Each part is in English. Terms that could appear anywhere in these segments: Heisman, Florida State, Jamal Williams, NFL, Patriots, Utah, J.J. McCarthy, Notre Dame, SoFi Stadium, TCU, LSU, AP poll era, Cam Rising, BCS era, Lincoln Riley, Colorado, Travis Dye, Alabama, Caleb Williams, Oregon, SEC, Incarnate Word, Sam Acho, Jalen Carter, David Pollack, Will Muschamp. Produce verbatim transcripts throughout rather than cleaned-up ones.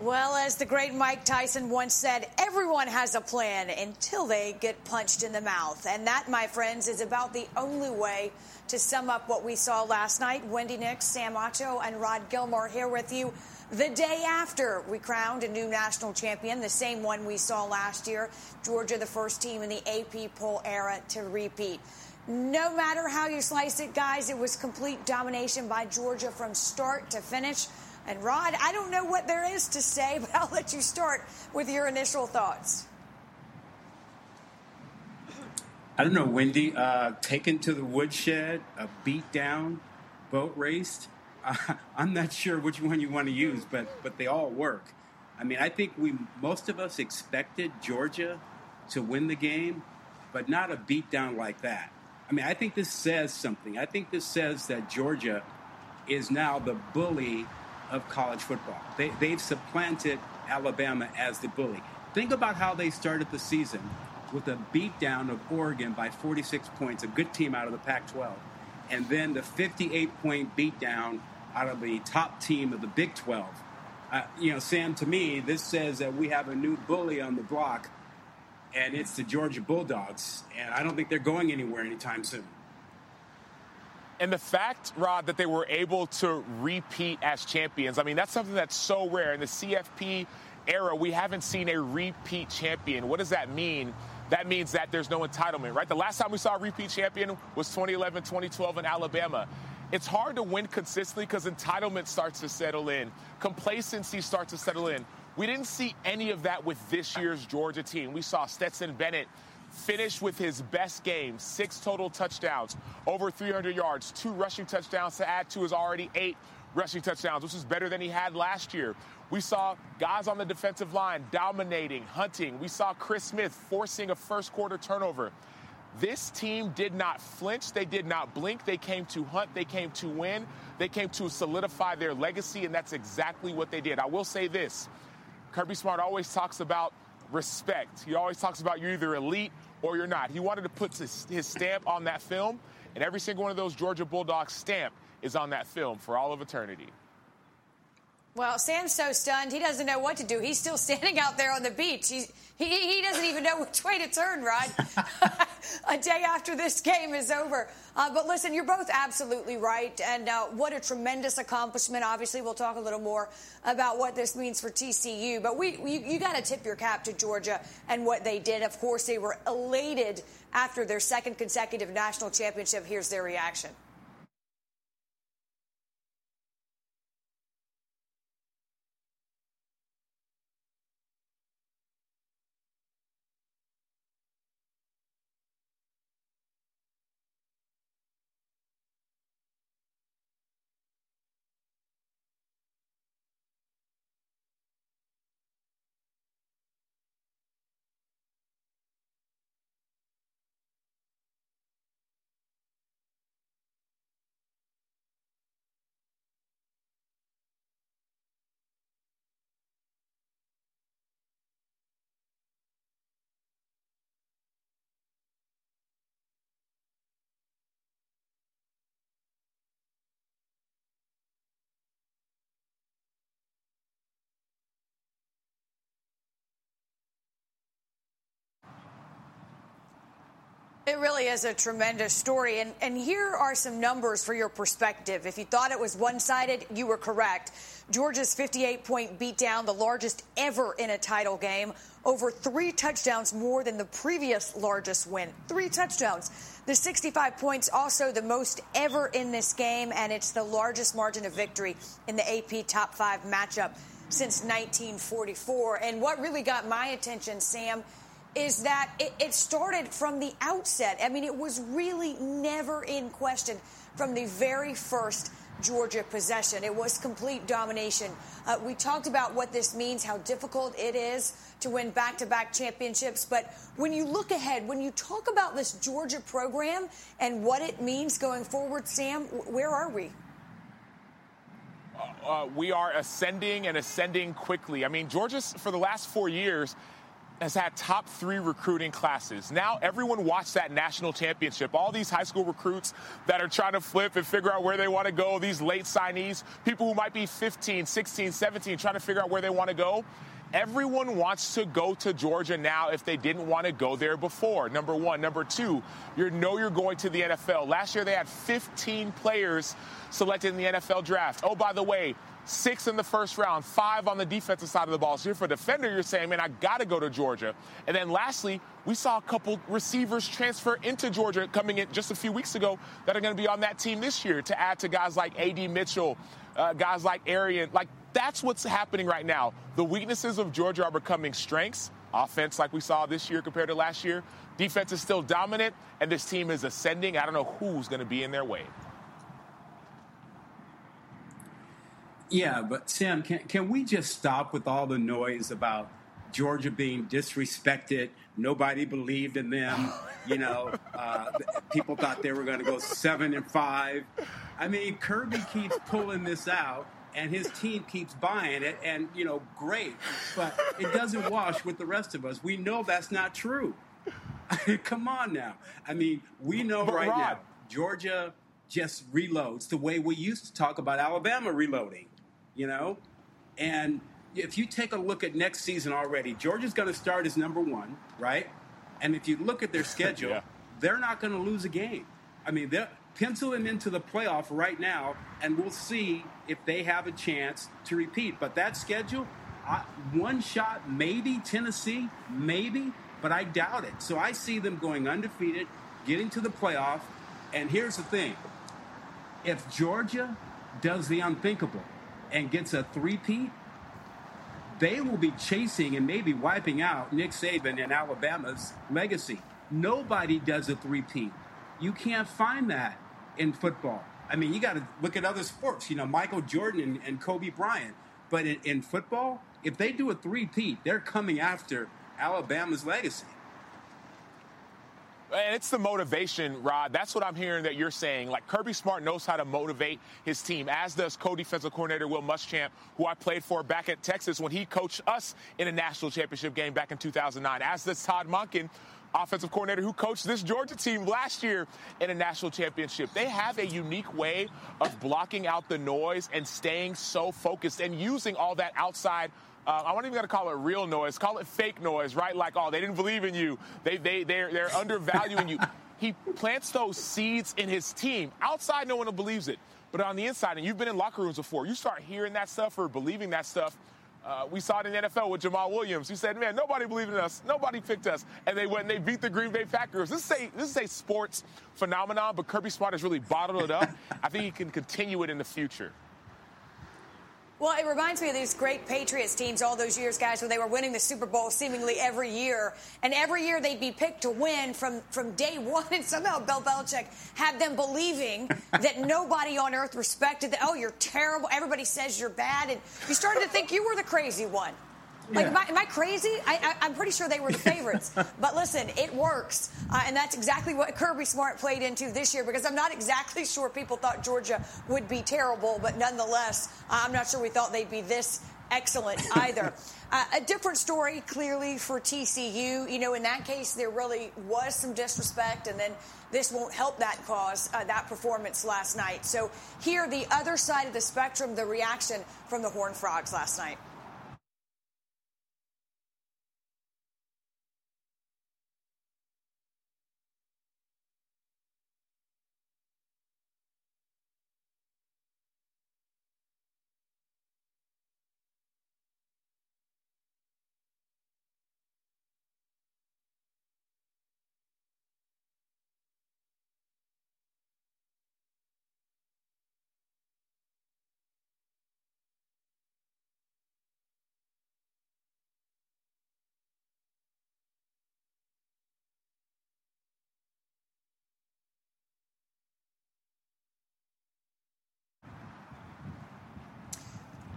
Well, as the great Mike Tyson once said, everyone has a plan until they get punched in the mouth. And that, my friends, is about the only way to sum up what we saw last night. Wendy Nix, Sam Acho, and Rod Gilmore here with you the day after we crowned a new national champion, the same one we saw last year. Georgia, the first team in the A P poll era to repeat. No matter how you slice it, guys, it was complete domination by Georgia from start to finish. And, Rod, I don't know what there is to say, but I'll let you start with your initial thoughts. I don't know, Wendy. Uh, taken to the woodshed, a beat down, boat raced. Uh, I'm not sure which one you want to use, but, but they all work. I mean, I think we most of us expected Georgia to win the game, but not a beat down like that. I mean, I think this says something. I think this says that Georgia is now the bully of college football. They, they've supplanted Alabama as the bully. Think about how they started the season with a beatdown of Oregon by forty-six points, a good team out of the Pac twelve, and then the fifty-eight point beatdown out of the top team of the Big twelve. Uh, you know, Sam, to me, this says that we have a new bully on the block, and it's the Georgia Bulldogs, and I don't think they're going anywhere anytime soon. And the fact, Rod, that they were able to repeat as champions, I mean, that's something that's so rare. In the C F P era, we haven't seen a repeat champion. What does that mean? That means that there's no entitlement, right? The last time we saw a repeat champion was twenty eleven, twenty twelve in Alabama. It's hard to win consistently because entitlement starts to settle in. Complacency starts to settle in. We didn't see any of that with this year's Georgia team. We saw Stetson Bennett finished with his best game, six total touchdowns, over three hundred yards, two rushing touchdowns to add to his already eight rushing touchdowns, which is better than he had last year. We saw guys on the defensive line dominating, hunting. We saw Chris Smith forcing a first-quarter turnover. This team did not flinch. They did not blink. They came to hunt. They came to win. They came to solidify their legacy, and that's exactly what they did. I will say this. Kirby Smart always talks about respect. He always talks about you're either elite or you're not. He wanted to put his, his stamp on that film, and every single one of those Georgia Bulldogs stamp is on that film for all of eternity. Well, Sam's so stunned, he doesn't know what to do. He's still standing out there on the beach. He's, he, he doesn't even know which way to turn, Rod, a day after this game is over. Uh, but listen, you're both absolutely right, and uh, what a tremendous accomplishment. Obviously, we'll talk a little more about what this means for T C U. But we, we you got to tip your cap to Georgia and what they did. Of course, they were elated after their second consecutive national championship. Here's their reaction. It really is a tremendous story, and, and here are some numbers for your perspective. If you thought it was one-sided, you were correct. Georgia's fifty-eight point beatdown, the largest ever in a title game, over three touchdowns more than the previous largest win. Three touchdowns. The sixty-five points, also the most ever in this game, and it's the largest margin of victory in the A P top five matchup since nineteen forty-four. And what really got my attention, Sam, is that it, it started from the outset. I mean, it was really never in question from the very first Georgia possession. It was complete domination. Uh, we talked about what this means, how difficult it is to win back-to-back championships. But when you look ahead, when you talk about this Georgia program and what it means going forward, Sam, where are we? Uh, we are ascending and ascending quickly. I mean, Georgia's, for the last four years, has had top three recruiting classes. Now everyone watched that national championship. All these high school recruits that are trying to flip and figure out where they want to go, these late signees, people who might be fifteen, sixteen, seventeen, trying to figure out where they want to go. Everyone wants to go to Georgia now if they didn't want to go there before, number one. Number two, you know you're going to the N F L. Last year they had fifteen players selected in the N F L draft. Oh, by the way, six in the first round, five on the defensive side of the ball. So if you're a defender, you're saying, man, I got to go to Georgia. And then lastly, we saw a couple receivers transfer into Georgia coming in just a few weeks ago that are going to be on that team this year to add to guys like A D. Mitchell, uh, guys like Arian. Like, that's what's happening right now. The weaknesses of Georgia are becoming strengths. Offense, like we saw this year compared to last year. Defense is still dominant, and this team is ascending. I don't know who's going to be in their way. Yeah, but, Sam, can, can we just stop with all the noise about Georgia being disrespected? Nobody believed in them. You know, uh, people thought they were going to go seven and five. I mean, Kirby keeps pulling this out, and his team keeps buying it, and, you know, great. But it doesn't wash with the rest of us. We know that's not true. Come on now. I mean, we know but right Rod, now Georgia just reloads the way we used to talk about Alabama reloading. You know, and if you take a look at next season already, Georgia's going to start as number one, right? And if you look at their schedule, yeah. they're not going to lose a game. I mean, they're penciling into the playoff right now, and we'll see if they have a chance to repeat. But that schedule, I, one shot, maybe Tennessee, maybe, but I doubt it. So I see them going undefeated, getting to the playoff. And here's the thing. If Georgia does the unthinkable and gets a three-peat, they will be chasing and maybe wiping out Nick Saban and Alabama's legacy. Nobody does a three-peat. You can't find that in football. I mean, you got to look at other sports, you know, Michael Jordan and, and Kobe Bryant. But in, in football, if they do a three-peat, they're coming after Alabama's legacy. And it's the motivation, Rod. That's what I'm hearing that you're saying. Like, Kirby Smart knows how to motivate his team, as does co-defensive coordinator Will Muschamp, who I played for back at Texas when he coached us in a national championship game back in two thousand nine, as does Todd Monken, offensive coordinator who coached this Georgia team last year in a national championship. They have a unique way of blocking out the noise and staying so focused and using all that outside Uh, I won't even got to call it real noise. Call it fake noise, right? Like, oh, they didn't believe in you. They, they, they're, they're undervaluing you. He plants those seeds in his team. Outside, no one believes it. But on the inside, and you've been in locker rooms before, you start hearing that stuff or believing that stuff. Uh, we saw it in the N F L with Jamal Williams. He said, man, nobody believed in us. Nobody picked us. And they went and they beat the Green Bay Packers. This is a, this is a sports phenomenon, but Kirby Smart has really bottled it up. I think he can continue it in the future. Well, it reminds me of these great Patriots teams all those years, guys, when they were winning the Super Bowl seemingly every year. And every year they'd be picked to win from, from day one. And somehow Bill Belichick had them believing that nobody on earth respected that. Oh, you're terrible. Everybody says you're bad. And you started to think you were the crazy one. Like, yeah. am, I, am I crazy? I, I, I'm pretty sure they were the favorites. But, listen, it works. Uh, and that's exactly what Kirby Smart played into this year, because I'm not exactly sure people thought Georgia would be terrible. But, nonetheless, I'm not sure we thought they'd be this excellent either. uh, a different story, clearly, for T C U. You know, in that case, there really was some disrespect. And then this won't help that cause, uh, that performance last night. So, here, the other side of the spectrum, the reaction from the Horned Frogs last night.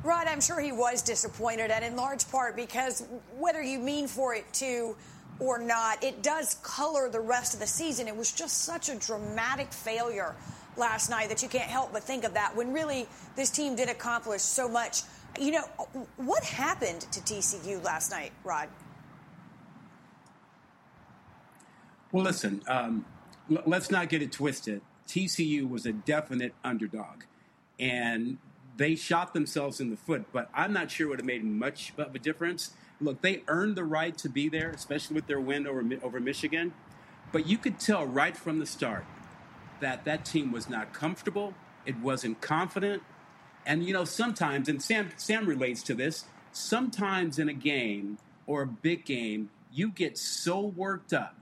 Rod, I'm sure he was disappointed, and in large part because whether you mean for it to or not, it does color the rest of the season. It was just such a dramatic failure last night that you can't help but think of that when really this team did accomplish so much. You know, what happened to T C U last night, Rod? Well, listen, um, l- let's not get it twisted. T C U was a definite underdog, and they shot themselves in the foot, but I'm not sure it would have made much of a difference. Look, they earned the right to be there, especially with their win over over Michigan. But you could tell right from the start that that team was not comfortable. It wasn't confident. And, you know, sometimes, and Sam, Sam relates to this, sometimes in a game or a big game, you get so worked up.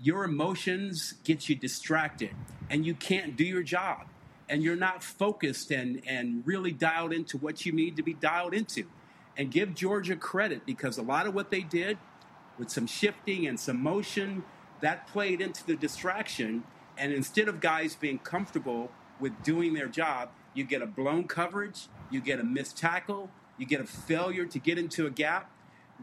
Your emotions get you distracted, and you can't do your job. And you're not focused and, and really dialed into what you need to be dialed into. And give Georgia credit, because a lot of what they did with some shifting and some motion, that played into the distraction. And instead of guys being comfortable with doing their job, you get a blown coverage, you get a missed tackle, you get a failure to get into a gap.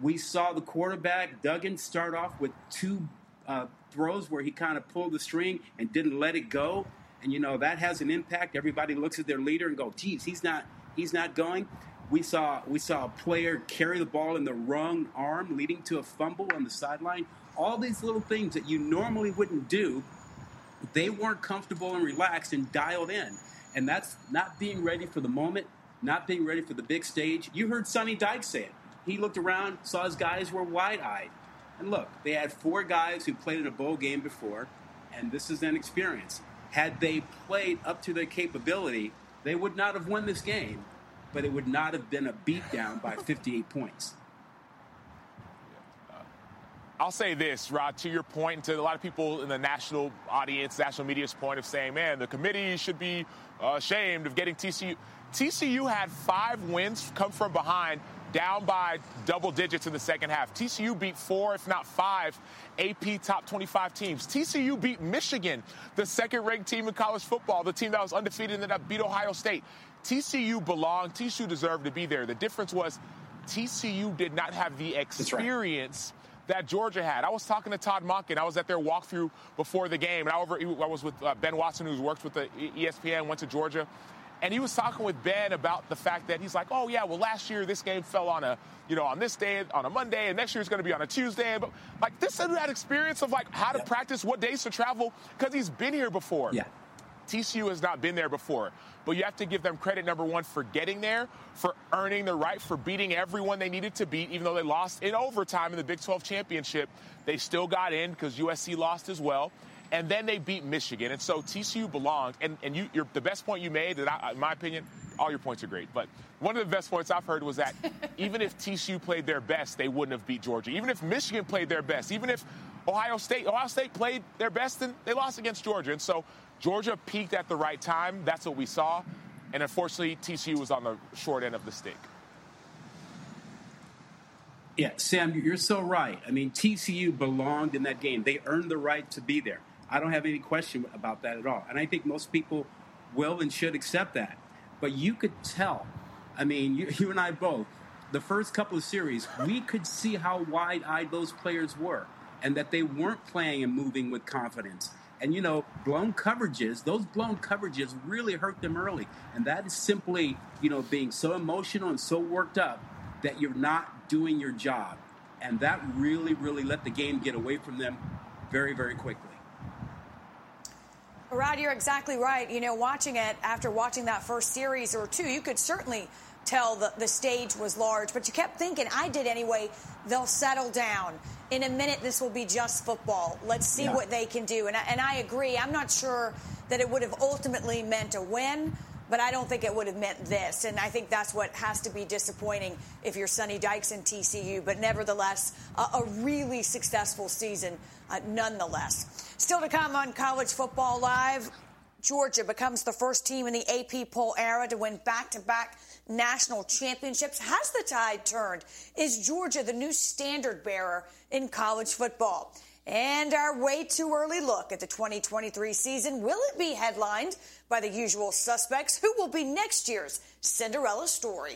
We saw the quarterback, Duggan, start off with two uh, throws where he kind of pulled the string and didn't let it go. And, you know, that has an impact. Everybody looks at their leader and go, geez, he's not he's not going. We saw we saw a player carry the ball in the wrong arm, leading to a fumble on the sideline. All these little things that you normally wouldn't do, they weren't comfortable and relaxed and dialed in. And that's not being ready for the moment, not being ready for the big stage. You heard Sonny Dykes say it. He looked around, saw his guys were wide-eyed. And look, they had four guys who played in a bowl game before, and this is an experience. Had they played up to their capability, they would not have won this game, but it would not have been a beatdown by fifty-eight points. I'll say this, Rod, to your point, to a lot of people in the national audience, national media's point of saying, man, the committee should be ashamed of getting T C U. T C U had five wins come from behind, down by double digits in the second half. T C U beat four, if not five, A P top twenty-five teams. T C U beat Michigan, the second-ranked team in college football, the team that was undefeated and then beat Ohio State. T C U belonged. T C U deserved to be there. The difference was T C U did not have the experience that Georgia had. I was talking to Todd Monken. I was at their walkthrough before the game, and I, over, I was with uh, Ben Watson, who's worked with the E S P N, went to Georgia. And he was talking with Ben about the fact that he's like, oh, yeah, well, last year this game fell on a, you know, on this day, on a Monday, and next year it's going to be on a Tuesday. But, like, this is that experience of, like, how to yeah. practice, what days to travel, because he's been here before. Yeah. T C U has not been there before. But you have to give them credit, number one, for getting there, for earning the right, for beating everyone they needed to beat, even though they lost in overtime in the Big twelve championship. They still got in because U S C lost as well. And then they beat Michigan. And so T C U belonged. And, and you, you're, the best point you made, that I, in my opinion, all your points are great. But one of the best points I've heard was that even if T C U played their best, they wouldn't have beat Georgia. Even if Michigan played their best, even if Ohio State, Ohio State played their best, then they lost against Georgia. And so Georgia peaked at the right time. That's what we saw. And unfortunately, T C U was on the short end of the stick. Yeah, Sam, you're so right. I mean, T C U belonged in that game. They earned the right to be there. I don't have any question about that at all. And I think most people will and should accept that. But you could tell. I mean, you, you and I both, the first couple of series, we could see how wide-eyed those players were and that they weren't playing and moving with confidence. And, you know, blown coverages, those blown coverages really hurt them early. And that is simply, you know, being so emotional and so worked up that you're not doing your job. And that really, really let the game get away from them very, very quickly. Rod, you're exactly right. You know, watching it, after watching that first series or two, you could certainly tell the, the stage was large. But you kept thinking, I did anyway, they'll settle down. In a minute, this will be just football. Let's see yeah. what they can do. And I, and I agree. I'm not sure that it would have ultimately meant a win, but I don't think it would have meant this. And I think that's what has to be disappointing if you're Sonny Dykes and T C U. But nevertheless, a, a really successful season uh, nonetheless. Still to come on College Football Live, Georgia becomes the first team in the A P poll era to win back-to-back national championships. Has the tide turned? Is Georgia the new standard bearer in college football? And our way-too-early look at the twenty twenty-three season. Will it be headlined by the usual suspects? Who will be next year's Cinderella story?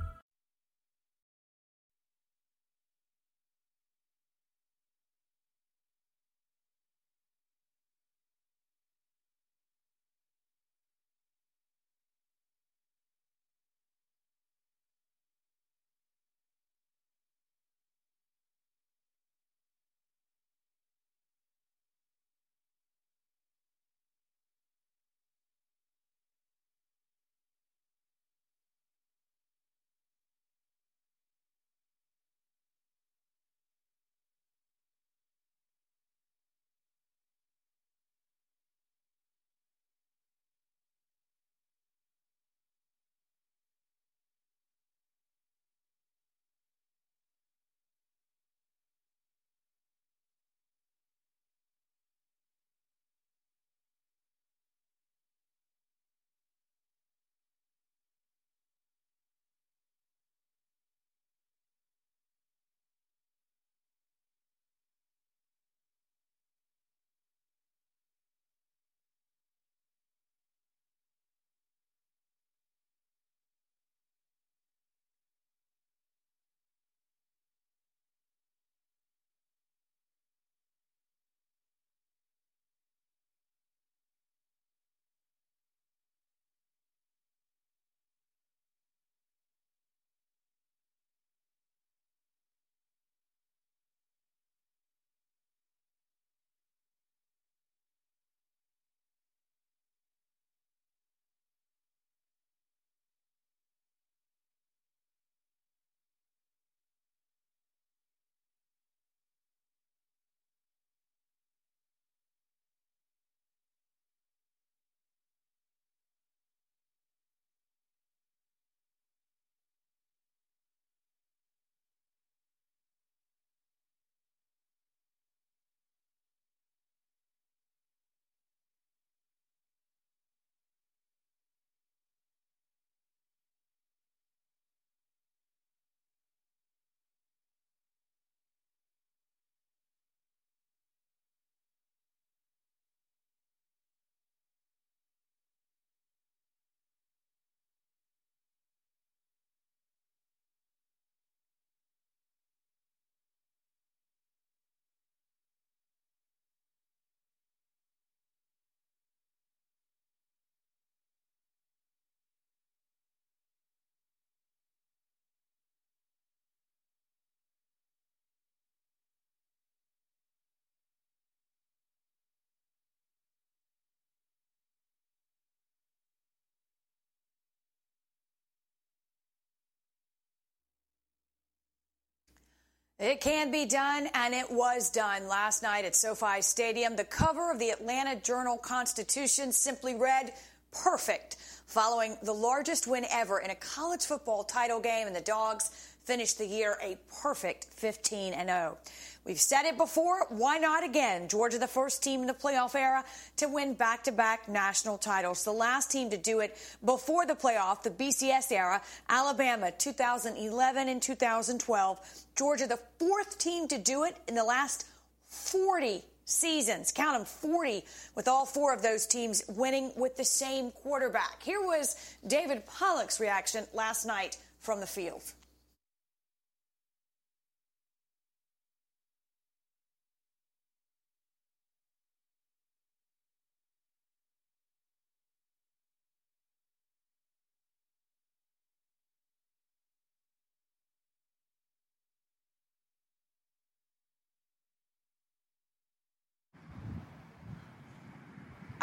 It can be done, and it was done last night at SoFi Stadium. The cover of the Atlanta Journal-Constitution simply read, perfect, following the largest win ever in a college football title game, and the Dogs finished the year a perfect fifteen and oh. We've said it before, why not again? Georgia, the first team in the playoff era to win back-to-back national titles. The last team to do it before the playoff, the B C S era, Alabama, two thousand eleven and two thousand twelve. Georgia, the fourth team to do it in the last forty seasons. Count them, forty, with all four of those teams winning with the same quarterback. Here was David Pollack's reaction last night from the field.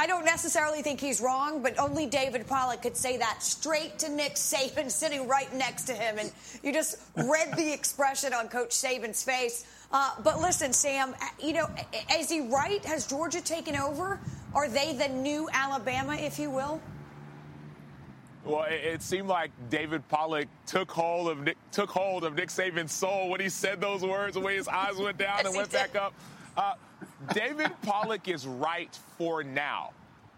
I don't necessarily think he's wrong, but only David Pollack could say that straight to Nick Saban sitting right next to him. And you just read the expression on Coach Saban's face. Uh, but listen, Sam, you know, is he right? Has Georgia taken over? Are they the new Alabama, if you will? Well, it, it seemed like David Pollack took hold of Nick, took hold of Nick Saban's soul when he said those words, the way his eyes went down and went back up. Uh, David Pollack is right for now.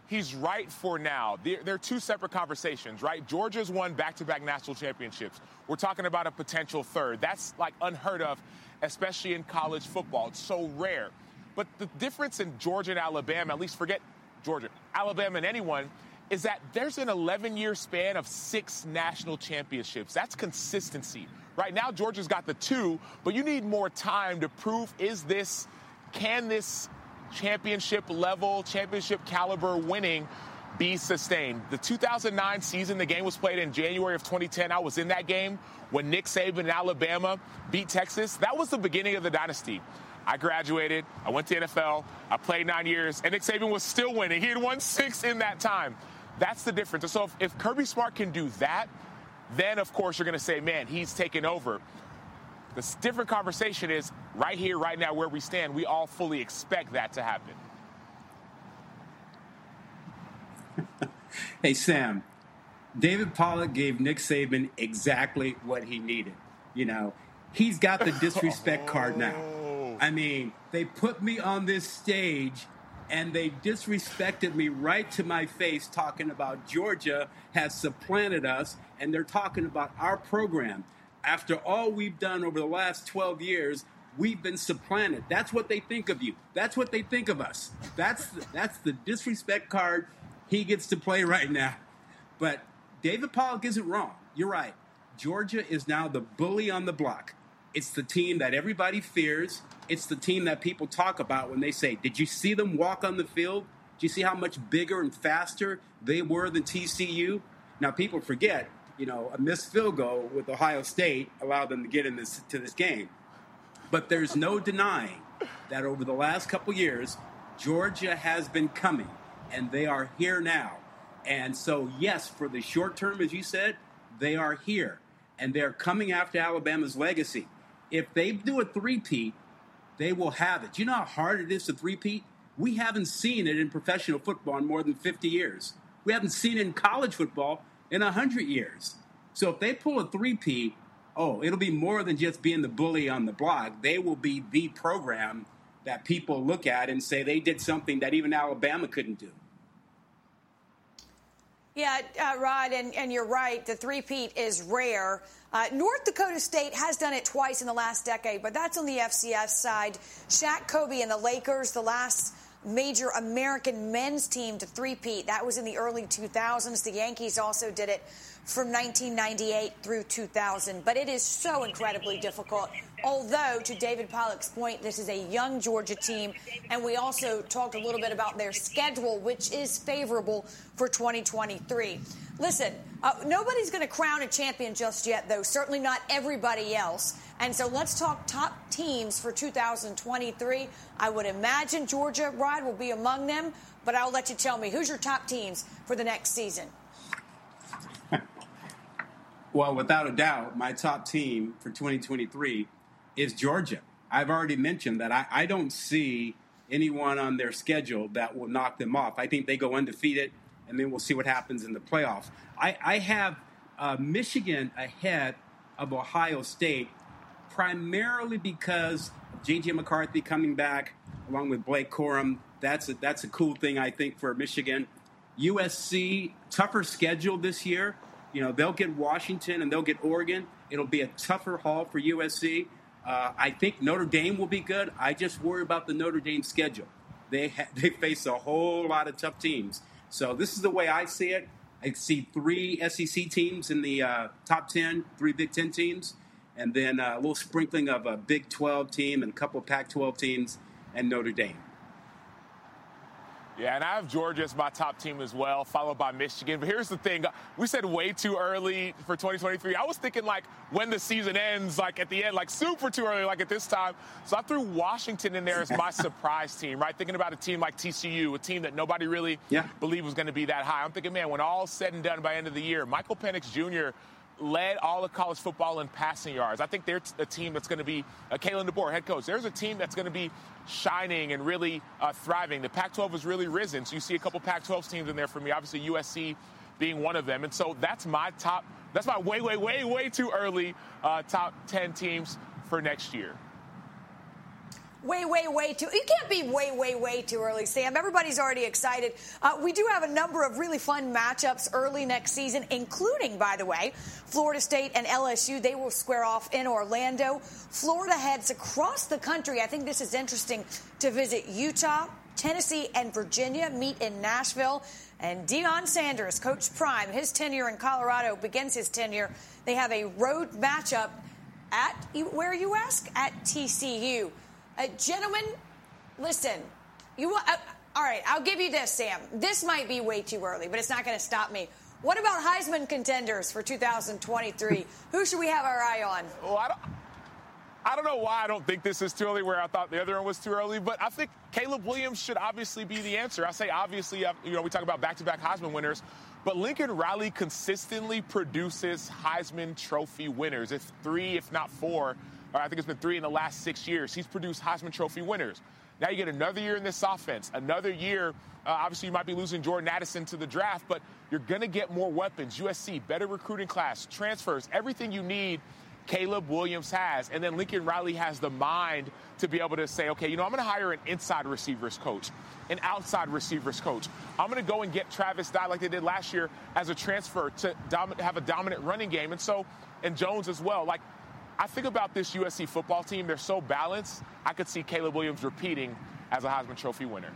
He's right for now. There, there are two separate conversations, right? Georgia's won back-to-back national championships. We're talking about a potential third. That's, like, unheard of, especially in college football. It's so rare. But the difference in Georgia and Alabama, at least forget Georgia, Alabama and anyone, is that there's an eleven-year span of six national championships. That's consistency. Right now, Georgia's got the two, but you need more time to prove, is this, can this championship level, championship caliber winning be sustained? The two thousand nine season, the game was played in January of twenty ten. I was in that game when Nick Saban and Alabama beat Texas. That was the beginning of the dynasty. I graduated. I went to the N F L. I played nine years, and Nick Saban was still winning. He had won six in that time. That's the difference. And so if, if Kirby Smart can do that, then, of course, you're going to say, man, he's taken over. The different conversation is right here, right now, where we stand. We all fully expect that to happen. Hey, Sam, David Pollack gave Nick Saban exactly what he needed. You know, he's got the disrespect oh. card now. I mean, they put me on this stage and they disrespected me right to my face, talking about Georgia has supplanted us and they're talking about our program. After all we've done over the last twelve years, we've been supplanted. That's what they think of you. That's what they think of us. That's the, that's the disrespect card he gets to play right now. But David Pollack isn't wrong. You're right. Georgia is now the bully on the block. It's the team that everybody fears. It's the team that people talk about when they say, did you see them walk on the field? Did you see how much bigger and faster they were than T C U? Now, people forget, you know, a missed field goal with Ohio State allowed them to get in this to this game. But there's no denying that over the last couple years, Georgia has been coming, and they are here now. And so, yes, for the short term, as you said, they are here, and they're coming after Alabama's legacy. If they do a three-peat, they will have it. Do you know how hard it is to three-peat? We haven't seen it in professional football in more than fifty years. We haven't seen it in college football in one hundred years. So if they pull a three-peat, oh, it'll be more than just being the bully on the block. They will be the program that people look at and say they did something that even Alabama couldn't do. Yeah, uh, Rod, and, and you're right. The three-peat is rare. Uh, North Dakota State has done it twice in the last decade, but that's on the F C S side. Shaq Kobe and the Lakers, the last major American men's team to three-peat. That was in the early two thousands. The Yankees also did it from nineteen ninety-eight through two thousand. But it is so incredibly difficult. Although, to David Pollack's point, this is a young Georgia team. And we also talked a little bit about their schedule, which is favorable for twenty twenty-three. Listen, uh, nobody's going to crown a champion just yet, though. Certainly not everybody else. And so let's talk top teams for two thousand twenty-three. I would imagine Georgia, Rod, will be among them. But I'll let you tell me, who's your top teams for the next season? Well, without a doubt, my top team for twenty twenty-three is Georgia. I've already mentioned that I, I don't see anyone on their schedule that will knock them off. I think they go undefeated, and then we'll see what happens in the playoffs. I, I have uh, Michigan ahead of Ohio State, primarily because of J J McCarthy coming back, along with Blake Corum. That's a, that's a cool thing, I think, for Michigan. U S C, tougher schedule this year. You know, they'll get Washington and they'll get Oregon. It'll be a tougher haul for U S C. Uh, I think Notre Dame will be good. I just worry about the Notre Dame schedule. They ha- they face a whole lot of tough teams. So this is the way I see it. I see three S E C teams in the uh, top ten, three Big Ten teams, and then uh, a little sprinkling of a Big twelve team and a couple of Pac twelve teams and Notre Dame. Yeah, and I have Georgia as my top team as well, followed by Michigan. But here's the thing. We said way too early for twenty twenty-three. I was thinking, like, when the season ends, like, at the end, like, super too early, like, at this time. So I threw Washington in there as my surprise team, right? Thinking about a team like T C U, a team that nobody really yeah. believed was going to be that high. I'm thinking, man, when all's said and done by end of the year, Michael Penix Junior led all of college football in passing yards. I think they're a team that's going to be uh, – Kalen DeBoer, head coach. There's a team that's going to be shining and really uh, thriving. The Pac twelve has really risen, so you see a couple Pac twelve teams in there for me. Obviously, U S C, being one of them. And so that's my top, that's my way, way, way, way too early uh, top ten teams for next year. Way, way, way too. You can't be way, way, way too early, Sam. Everybody's already excited. Uh, we do have a number of really fun matchups early next season, including, by the way, Florida State and L S U. They will square off in Orlando. Florida heads across the country. I think this is interesting to visit Utah, Tennessee, and Virginia, meet in Nashville. And Deion Sanders, Coach Prime, his tenure in Colorado begins his tenure. They have a road matchup at, where you ask, at T C U. Uh, gentlemen, listen, you uh, all right, I'll give you this, Sam. This might be way too early, but it's not going to stop me. What about Heisman contenders for two thousand twenty-three? Who should we have our eye on? Well, I don't, I don't know why I don't think this is too early where I thought the other one was too early, but I think Caleb Williams should obviously be the answer. I say obviously, you know, we talk about back-to-back Heisman winners, but Lincoln Riley consistently produces Heisman Trophy winners. It's three, if not four. I think it's been three in the last six years. He's produced Heisman Trophy winners. Now you get another year in this offense, another year. Uh, obviously, you might be losing Jordan Addison to the draft, but you're going to get more weapons. U S C, better recruiting class, transfers, everything you need, Caleb Williams has. And then Lincoln Riley has the mind to be able to say, okay, you know, I'm going to hire an inside receivers coach, an outside receivers coach. I'm going to go and get Travis Dye like they did last year as a transfer to dom- have a dominant running game. And so, and Jones as well. Like, I think about this U S C football team, they're so balanced, I could see Caleb Williams repeating as a Heisman Trophy winner.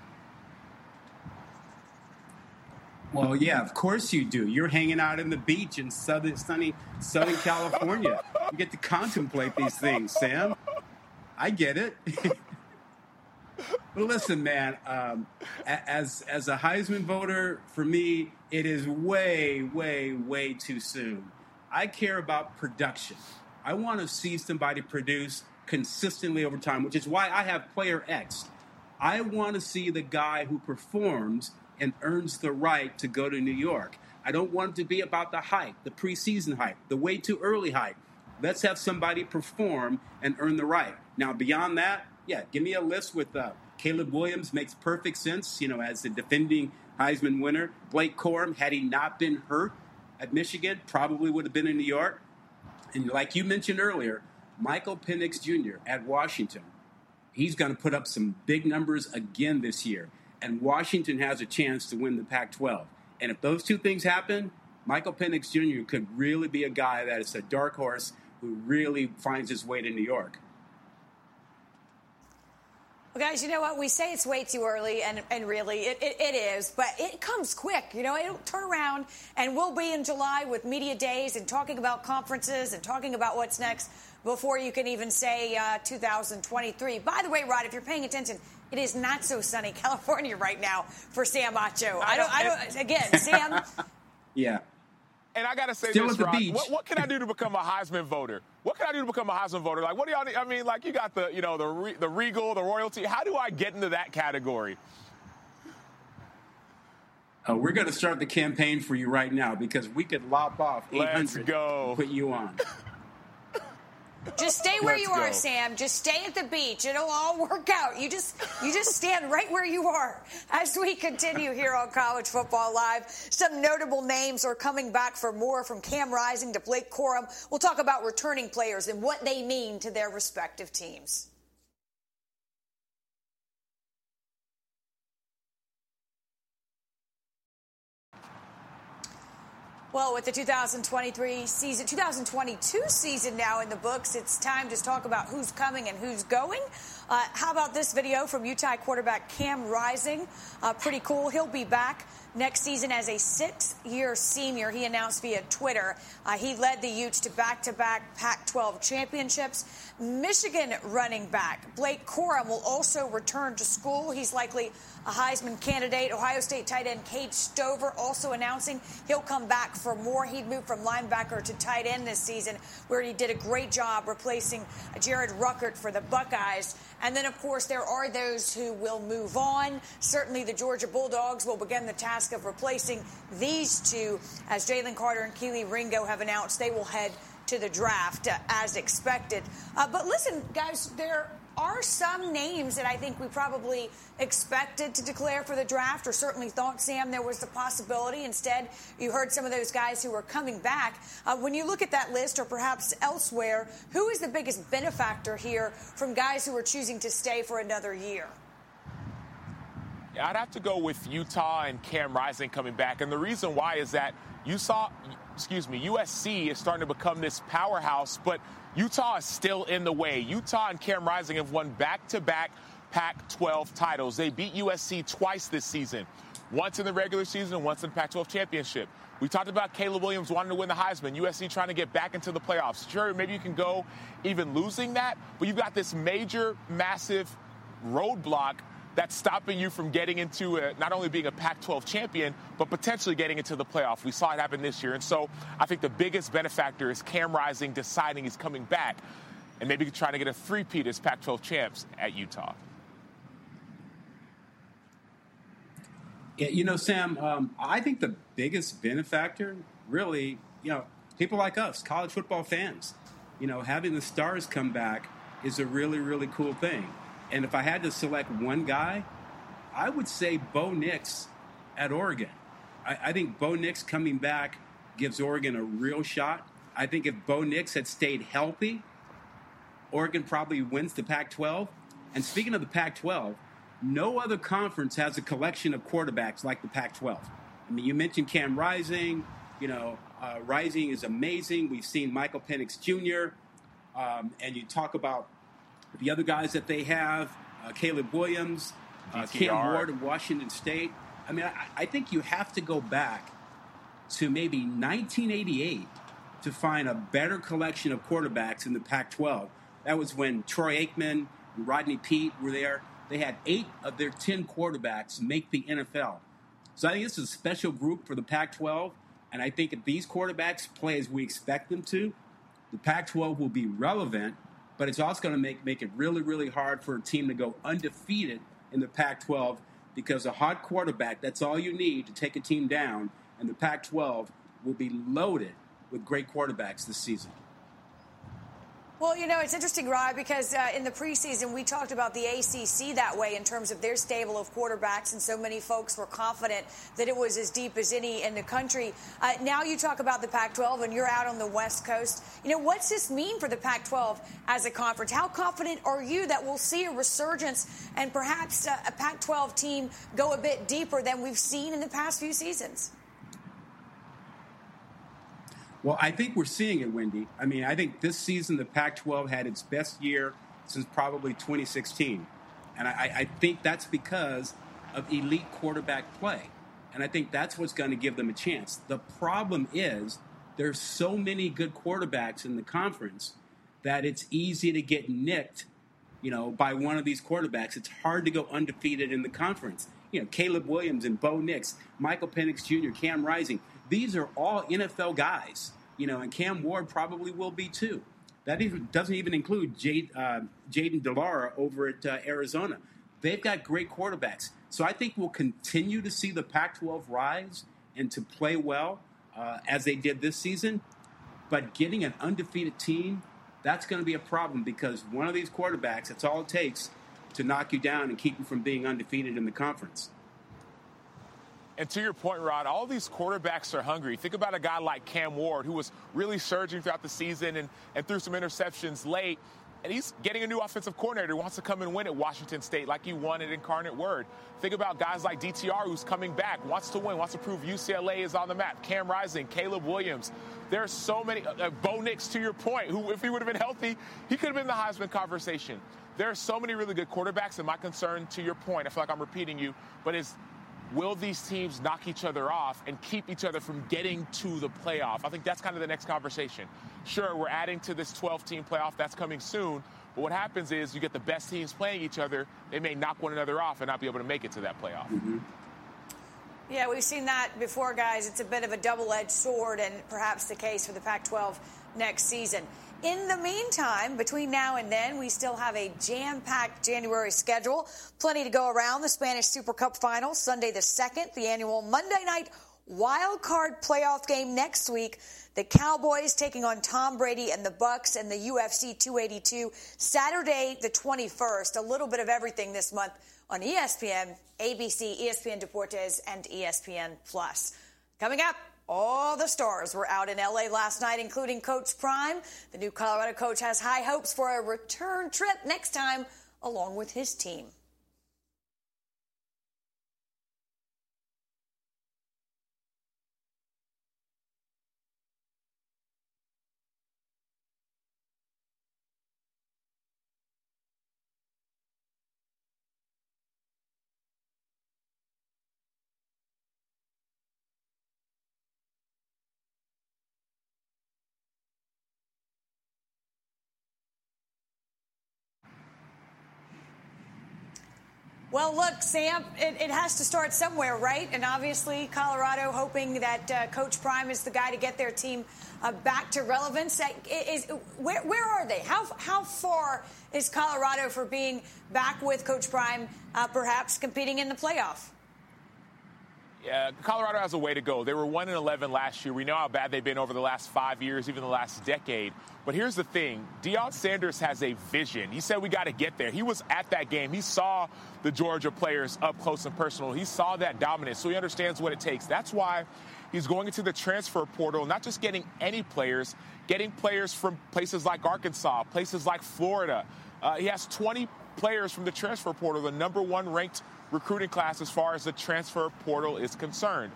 Well, yeah, of course you do. You're hanging out on the beach in southern, sunny Southern California. You get to contemplate these things, Sam. I get it. Well, listen, man, um, as, as a Heisman voter, for me, it is way, way, way too soon. I care about production. I want to see somebody produce consistently over time, which is why I have player X. I want to see the guy who performs and earns the right to go to New York. I don't want it to be about the hype, the preseason hype, the way too early hype. Let's have somebody perform and earn the right. Now, beyond that, yeah, give me a list with uh, Caleb Williams. Makes perfect sense, you know, as the defending Heisman winner. Blake Corum, had he not been hurt at Michigan, probably would have been in New York. And like you mentioned earlier, Michael Penix Junior at Washington, he's going to put up some big numbers again this year. And Washington has a chance to win the Pac twelve. And if those two things happen, Michael Penix Junior could really be a guy that is a dark horse who really finds his way to New York. Well, guys, you know what? We say it's way too early, and, and really it, it, it is, but it comes quick. You know, it'll turn around, and we'll be in July with media days and talking about conferences and talking about what's next before you can even say uh, two thousand twenty-three. By the way, Rod, if you're paying attention, it is not so sunny California right now for Sam Acho. I don't, I don't, again, Sam. Yeah. And I got to say still this, Rod, what, what can I do to become a Heisman voter? What can I do to become a Heisman voter? Like, what do y'all need? I mean, like, you got the, you know, the re, the regal, the royalty. How do I get into that category? Uh, we're going to start the campaign for you right now because we could lop off eight hundred. Let's go. And put you on. Just stay where Let's you go. are, Sam. Just stay at the beach. It'll all work out. You just you just stand right where you are. As we continue here on College Football Live, some notable names are coming back for more, from Cam Rising to Blake Corum. We'll talk about returning players and what they mean to their respective teams. Well, with the two thousand twenty-three season, two thousand twenty-two season now in the books, it's time to talk about who's coming and who's going. Uh, how about this video from Utah quarterback Cam Rising? Uh, pretty cool. He'll be back next season as a six-year senior. He announced via Twitter. Uh, he led the Utes to back-to-back Pac twelve championships. Michigan running back Blake Corum will also return to school. He's likely a Heisman candidate. Ohio State tight end Cade Stover also announcing he'll come back for more. He'd moved from linebacker to tight end this season, where he did a great job replacing Jared Ruckert for the Buckeyes. And then, of course, there are those who will move on. Certainly the Georgia Bulldogs will begin the task of replacing these two, as Jalen Carter and Kelee Ringo have announced they will head to the draft, uh, as expected. Uh, but listen, guys, there are some names that I think we probably expected to declare for the draft, or certainly thought, Sam, there was the possibility. Instead, you heard some of those guys who were coming back. Uh, when you look at that list, or perhaps elsewhere, who is the biggest benefactor here from guys who are choosing to stay for another year? I'd have to go with Utah and Cam Rising coming back. And the reason why is that you saw, excuse me, U S C is starting to become this powerhouse, but Utah is still in the way. Utah and Cam Rising have won back-to-back Pac twelve titles. They beat U S C twice this season, once in the regular season and once in the Pac twelve championship. We talked about Caleb Williams wanting to win the Heisman, U S C trying to get back into the playoffs. Sure, maybe you can go even losing that, but you've got this major, massive roadblock that's stopping you from getting into a, not only being a Pac twelve champion, but potentially getting into the playoff. We saw it happen this year. And so I think the biggest benefactor is Cam Rising deciding he's coming back and maybe trying to get a three-peat as Pac twelve champs at Utah. Yeah, you know, Sam, um, I think the biggest benefactor, really, you know, people like us, college football fans, you know, having the stars come back is a really, really cool thing. And if I had to select one guy, I would say Bo Nix at Oregon. I, I think Bo Nix coming back gives Oregon a real shot. I think if Bo Nix had stayed healthy, Oregon probably wins the Pac twelve. And speaking of the Pac twelve, no other conference has a collection of quarterbacks like the Pac twelve. I mean, you mentioned Cam Rising. You know, uh, Rising is amazing. We've seen Michael Penix Junior Um, and you talk about the other guys that they have, uh, Caleb Williams, uh, Cam Ward of Washington State. I mean, I, I think you have to go back to maybe nineteen eighty-eight to find a better collection of quarterbacks in the Pac twelve. That was when Troy Aikman and Rodney Peete were there. They had eight of their ten quarterbacks make the N F L. So I think this is a special group for the Pac twelve, and I think if these quarterbacks play as we expect them to, the Pac twelve will be relevant. But it's also going to make, make it really, really hard for a team to go undefeated in the Pac twelve, because a hot quarterback, that's all you need to take a team down, and the Pac twelve will be loaded with great quarterbacks this season. Well, you know, it's interesting, Rod, because uh, in the preseason we talked about the A C C that way in terms of their stable of quarterbacks, and so many folks were confident that it was as deep as any in the country. Uh, now you talk about the Pac twelve, and you're out on the West Coast. You know, what's this mean for the Pac twelve as a conference? How confident are you that we'll see a resurgence and perhaps uh, a Pac twelve team go a bit deeper than we've seen in the past few seasons? Well, I think we're seeing it, Wendy. I mean, I think this season the Pac twelve had its best year since probably twenty sixteen. And I, I think that's because of elite quarterback play. And I think that's what's going to give them a chance. The problem is there's so many good quarterbacks in the conference that it's easy to get nicked, you know, by one of these quarterbacks. It's hard to go undefeated in the conference. You know, Caleb Williams and Bo Nix, Michael Penix Junior, Cam Rising, these are all N F L guys, you know, and Cam Ward probably will be too. That even, doesn't even include Jade, uh, Jaden DeLara over at uh, Arizona. They've got great quarterbacks. So I think we'll continue to see the Pac twelve rise and to play well uh, as they did this season. But getting an undefeated team, that's going to be a problem, because one of these quarterbacks, that's all it takes to knock you down and keep you from being undefeated in the conference. And to your point, Rod, all these quarterbacks are hungry. Think about a guy like Cam Ward, who was really surging throughout the season and, and threw some interceptions late. And he's getting a new offensive coordinator who wants to come and win at Washington State like he won at Incarnate Word. Think about guys like D T R, who's coming back, wants to win, wants to prove U C L A is on the map. Cam Rising, Caleb Williams. There are so many. Uh, Bo Nix, to your point, who, if he would have been healthy, he could have been in the Heisman conversation. There are so many really good quarterbacks, and my concern, to your point, I feel like I'm repeating you, but is, will these teams knock each other off and keep each other from getting to the playoff? I think that's kind of the next conversation. Sure, we're adding to this twelve-team playoff. That's coming soon. But what happens is you get the best teams playing each other. They may knock one another off and not be able to make it to that playoff. Mm-hmm. Yeah, we've seen that before, guys. It's a bit of a double-edged sword, and perhaps the case for the Pac twelve next season. In the meantime, between now and then, we still have a jam-packed January schedule. Plenty to go around. The Spanish Super Cup Finals, Sunday the second, the annual Monday Night Wild card playoff game next week. The Cowboys taking on Tom Brady and the Bucks and the U F C two eighty-two. Saturday the twenty-first. A little bit of everything this month on E S P N, A B C, E S P N Deportes, and E S P N Plus. Coming up, all the stars were out in L A last night, including Coach Prime. The new Colorado coach has high hopes for a return trip next time along with his team. Well, look, Sam, it, it has to start somewhere, right? And obviously Colorado hoping that uh, Coach Prime is the guy to get their team uh, back to relevance. That is, where, where are they? How how far is Colorado for being back with Coach Prime, uh, perhaps competing in the playoff? Yeah, Colorado has a way to go. They were one and eleven last year. We know how bad they've been over the last five years, even the last decade. But here's the thing. Deion Sanders has a vision. He said we got to get there. He was at that game. He saw the Georgia players up close and personal. He saw that dominance, so he understands what it takes. That's why he's going into the transfer portal, not just getting any players, getting players from places like Arkansas, places like Florida. Uh, he has twenty players from the transfer portal, the number one ranked recruiting class as far as the transfer portal is concerned.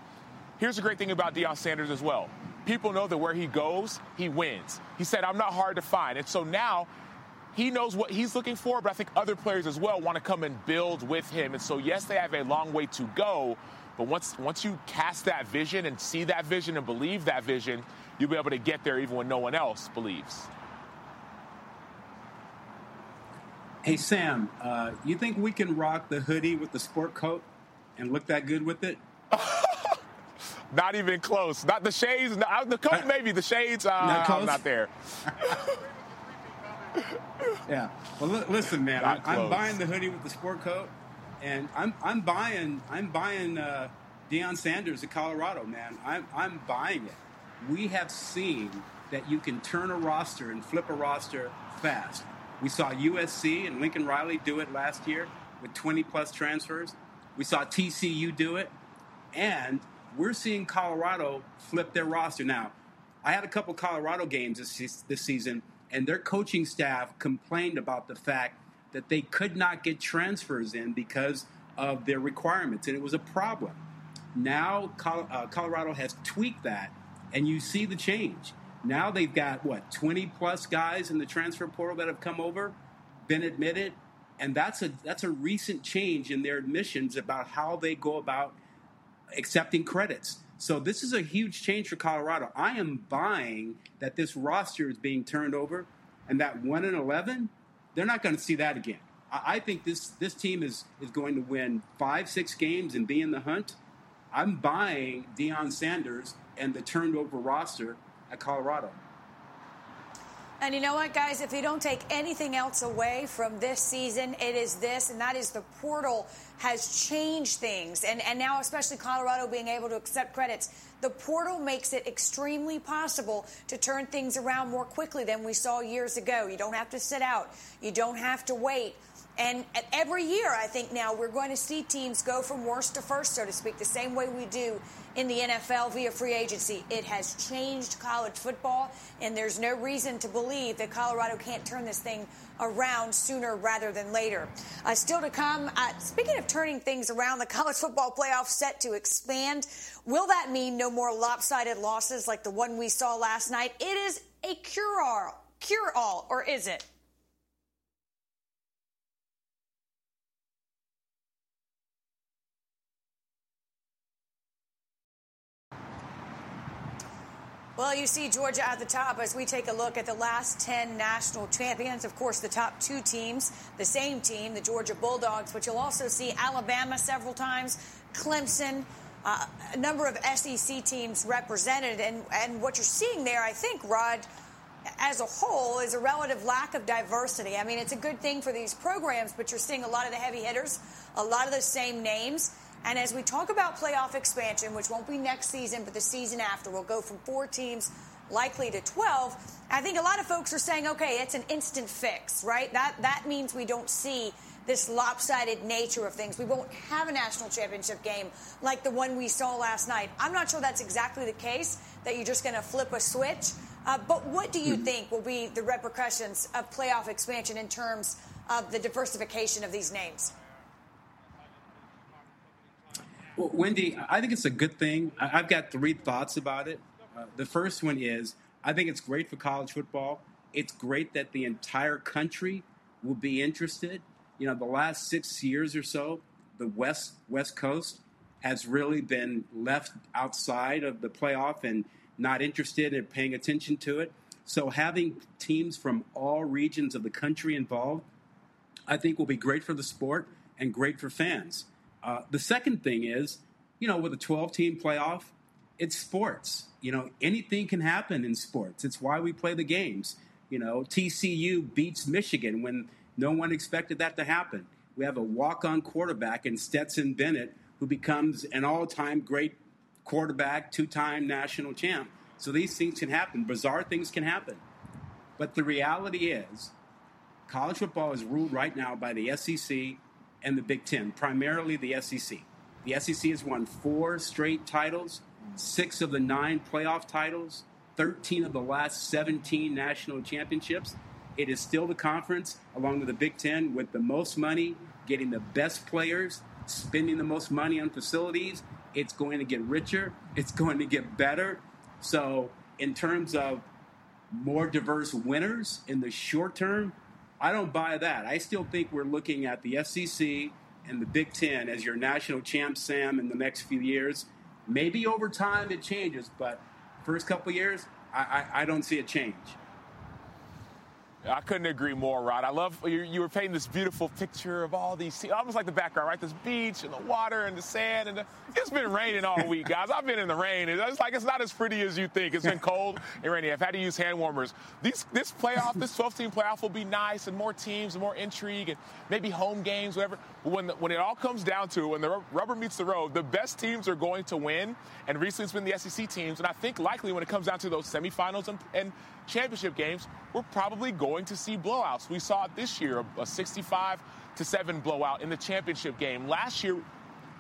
Here's the great thing about Deion Sanders as well. People know that where he goes, he wins. He said, I'm not hard to find. And so now he knows what he's looking for, but I think other players as well want to come and build with him. And so, yes, they have a long way to go, but once once you cast that vision and see that vision and believe that vision, you'll be able to get there even when no one else believes. Hey, Sam, uh, you think we can rock the hoodie with the sport coat and look that good with it? Not even close. Not the shades. Not, the coat, maybe. The shades, uh, not I'm not there. Yeah. Well, l- listen, man, I, I'm buying the hoodie with the sport coat, and I'm I'm buying I'm buying uh, Deion Sanders at Colorado, man. I'm I'm buying it. We have seen that you can turn a roster and flip a roster fast. We saw U S C and Lincoln Riley do it last year with twenty-plus transfers. We saw T C U do it. And we're seeing Colorado flip their roster. Now, I had a couple Colorado games this, this season, and their coaching staff complained about the fact that they could not get transfers in because of their requirements, and it was a problem. Now Col- uh, Colorado has tweaked that, and you see the change. Now they've got, what, twenty-plus guys in the transfer portal that have come over, been admitted, and that's a that's a recent change in their admissions about how they go about accepting credits. So this is a huge change for Colorado. I am buying that this roster is being turned over, and that one and eleven, they're not going to see that again. I, I think this, this team is, is going to win five, six games and be in the hunt. I'm buying Deion Sanders and the turned over roster at Colorado. And you know what, guys? If you don't take anything else away from this season, it is this, and that is the portal has changed things. And, and now, especially Colorado being able to accept credits, the portal makes it extremely possible to turn things around more quickly than we saw years ago. You don't have to sit out. You don't have to wait. And every year, I think now, we're going to see teams go from worst to first, so to speak, the same way we do in the N F L via free agency. It has changed college football, and there's no reason to believe that Colorado can't turn this thing around sooner rather than later. Uh, still to come, uh, speaking of turning things around, the college football playoff set to expand. Will that mean no more lopsided losses like the one we saw last night? It is a cure-all, cure-all, or is it? Well, you see Georgia at the top as we take a look at the last ten national champions. Of course, the top two teams, the same team, the Georgia Bulldogs, but you'll also see Alabama several times, Clemson, uh, a number of S E C teams represented. And, and what you're seeing there, I think, Rod, as a whole, is a relative lack of diversity. I mean, it's a good thing for these programs, but you're seeing a lot of the heavy hitters, a lot of the same names. And as we talk about playoff expansion, which won't be next season, but the season after, we'll go from four teams likely to twelve. I think a lot of folks are saying, okay, it's an instant fix, right? That that means we don't see this lopsided nature of things. We won't have a national championship game like the one we saw last night. I'm not sure that's exactly the case, that you're just going to flip a switch. Uh, but what do you think will be the repercussions of playoff expansion in terms of the diversification of these names? Well, Wendy, I think it's a good thing. I've got three thoughts about it. Uh, the first one is, I think it's great for college football. It's great that the entire country will be interested. You know, the last six years or so, the West West Coast has really been left outside of the playoff and not interested in paying attention to it. So having teams from all regions of the country involved, I think will be great for the sport and great for fans. Uh, the second thing is, you know, with a twelve-team playoff, it's sports. You know, anything can happen in sports. It's why we play the games. You know, T C U beats Michigan when no one expected that to happen. We have a walk-on quarterback in Stetson Bennett who becomes an all-time great quarterback, two-time national champ. So these things can happen. Bizarre things can happen. But the reality is college football is ruled right now by the S E C and the Big Ten, primarily the S E C. The S E C has won four straight titles, six of the nine playoff titles, thirteen of the last seventeen national championships. It is still the conference, along with the Big Ten, with the most money, getting the best players, spending the most money on facilities. It's going to get richer. It's going to get better. So in terms of more diverse winners in the short term, I don't buy that. I still think we're looking at the S E C and the Big Ten as your national champ, Sam, in the next few years. Maybe over time it changes, but first couple of years, I, I, I don't see a change. I couldn't agree more, Rod. I love you, you were painting this beautiful picture of all these, almost like the background, right? This beach and the water and the sand. And the, it's been raining all week, guys. I've been in the rain. It's like it's not as pretty as you think. It's been cold and rainy. I've had to use hand warmers. These, this playoff, this twelve-team playoff will be nice and more teams and more intrigue and maybe home games, whatever. But when, the, when it all comes down to, when the rubber meets the road, the best teams are going to win. And recently it's been the S E C teams. And I think likely when it comes down to those semifinals and, and championship games, we're probably going Going to see blowouts. We saw it this year, a sixty-five to seven blowout in the championship game. Last year,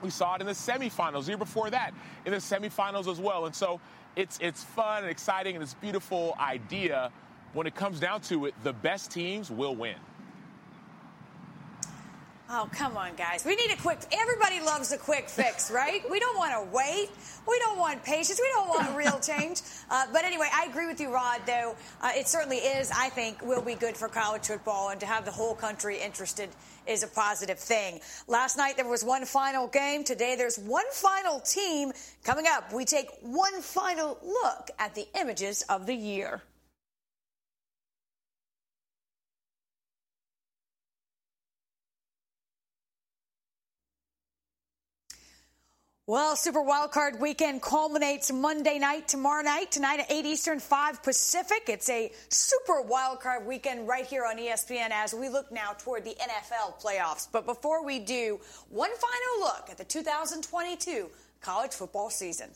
we saw it in the semifinals. The year before that, in the semifinals as well. And so it's it's fun and exciting and it's a beautiful idea. When it comes down to it, the best teams will win. Oh, come on, guys. We need a quick – everybody loves a quick fix, right? We don't want to wait. We don't want patience. We don't want real change. Uh, but anyway, I agree with you, Rod, though. Uh, it certainly is, I think, will be good for college football, and to have the whole country interested is a positive thing. Last night there was one final game. Today there's one final team. Coming up, we take one final look at the images of the year. Well, Super Wildcard Weekend culminates Monday night, tomorrow night, tonight at eight Eastern, five Pacific. It's a Super Wildcard Weekend right here on E S P N as we look now toward the N F L playoffs. But before we do, one final look at the two thousand twenty-two college football season.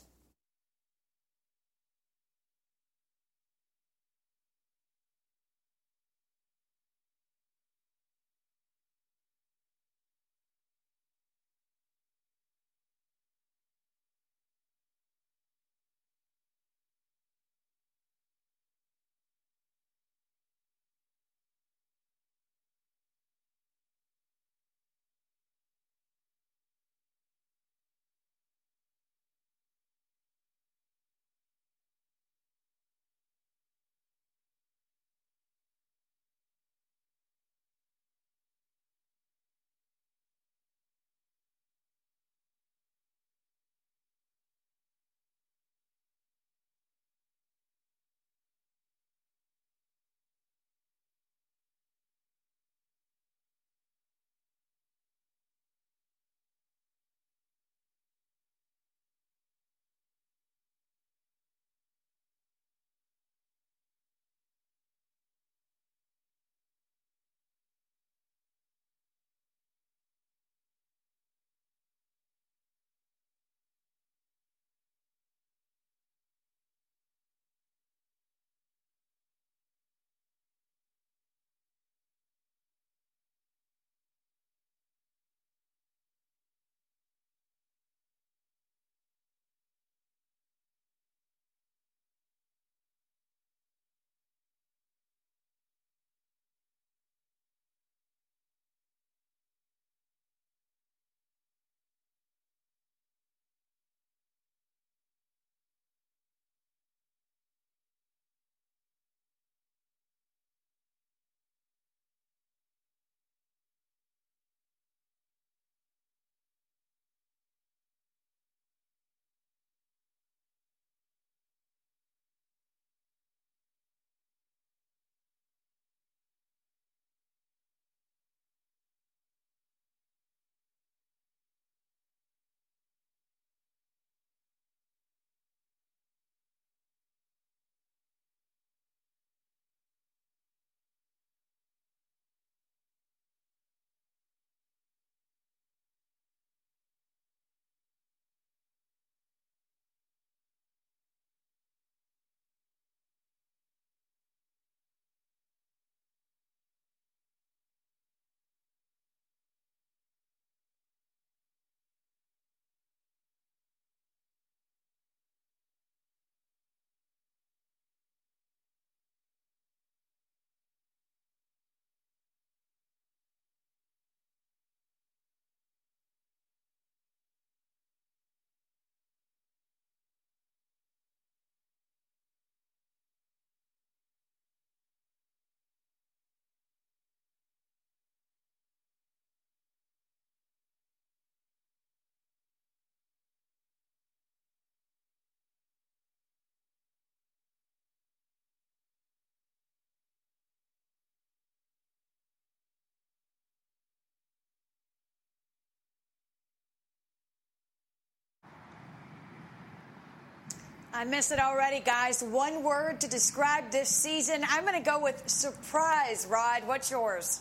I miss it already, guys. One word to describe this season. I'm going to go with surprise, Rod. What's yours?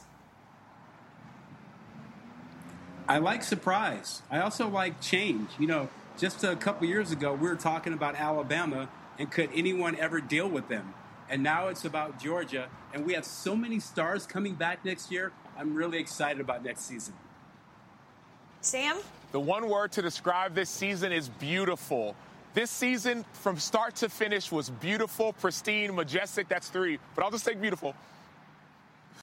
I like surprise. I also like change. You know, just a couple years ago, we were talking about Alabama and could anyone ever deal with them? And now it's about Georgia. And we have so many stars coming back next year. I'm really excited about next season. Sam? The one word to describe this season is beautiful. This season, from start to finish, was beautiful, pristine, majestic. That's three. But I'll just take beautiful.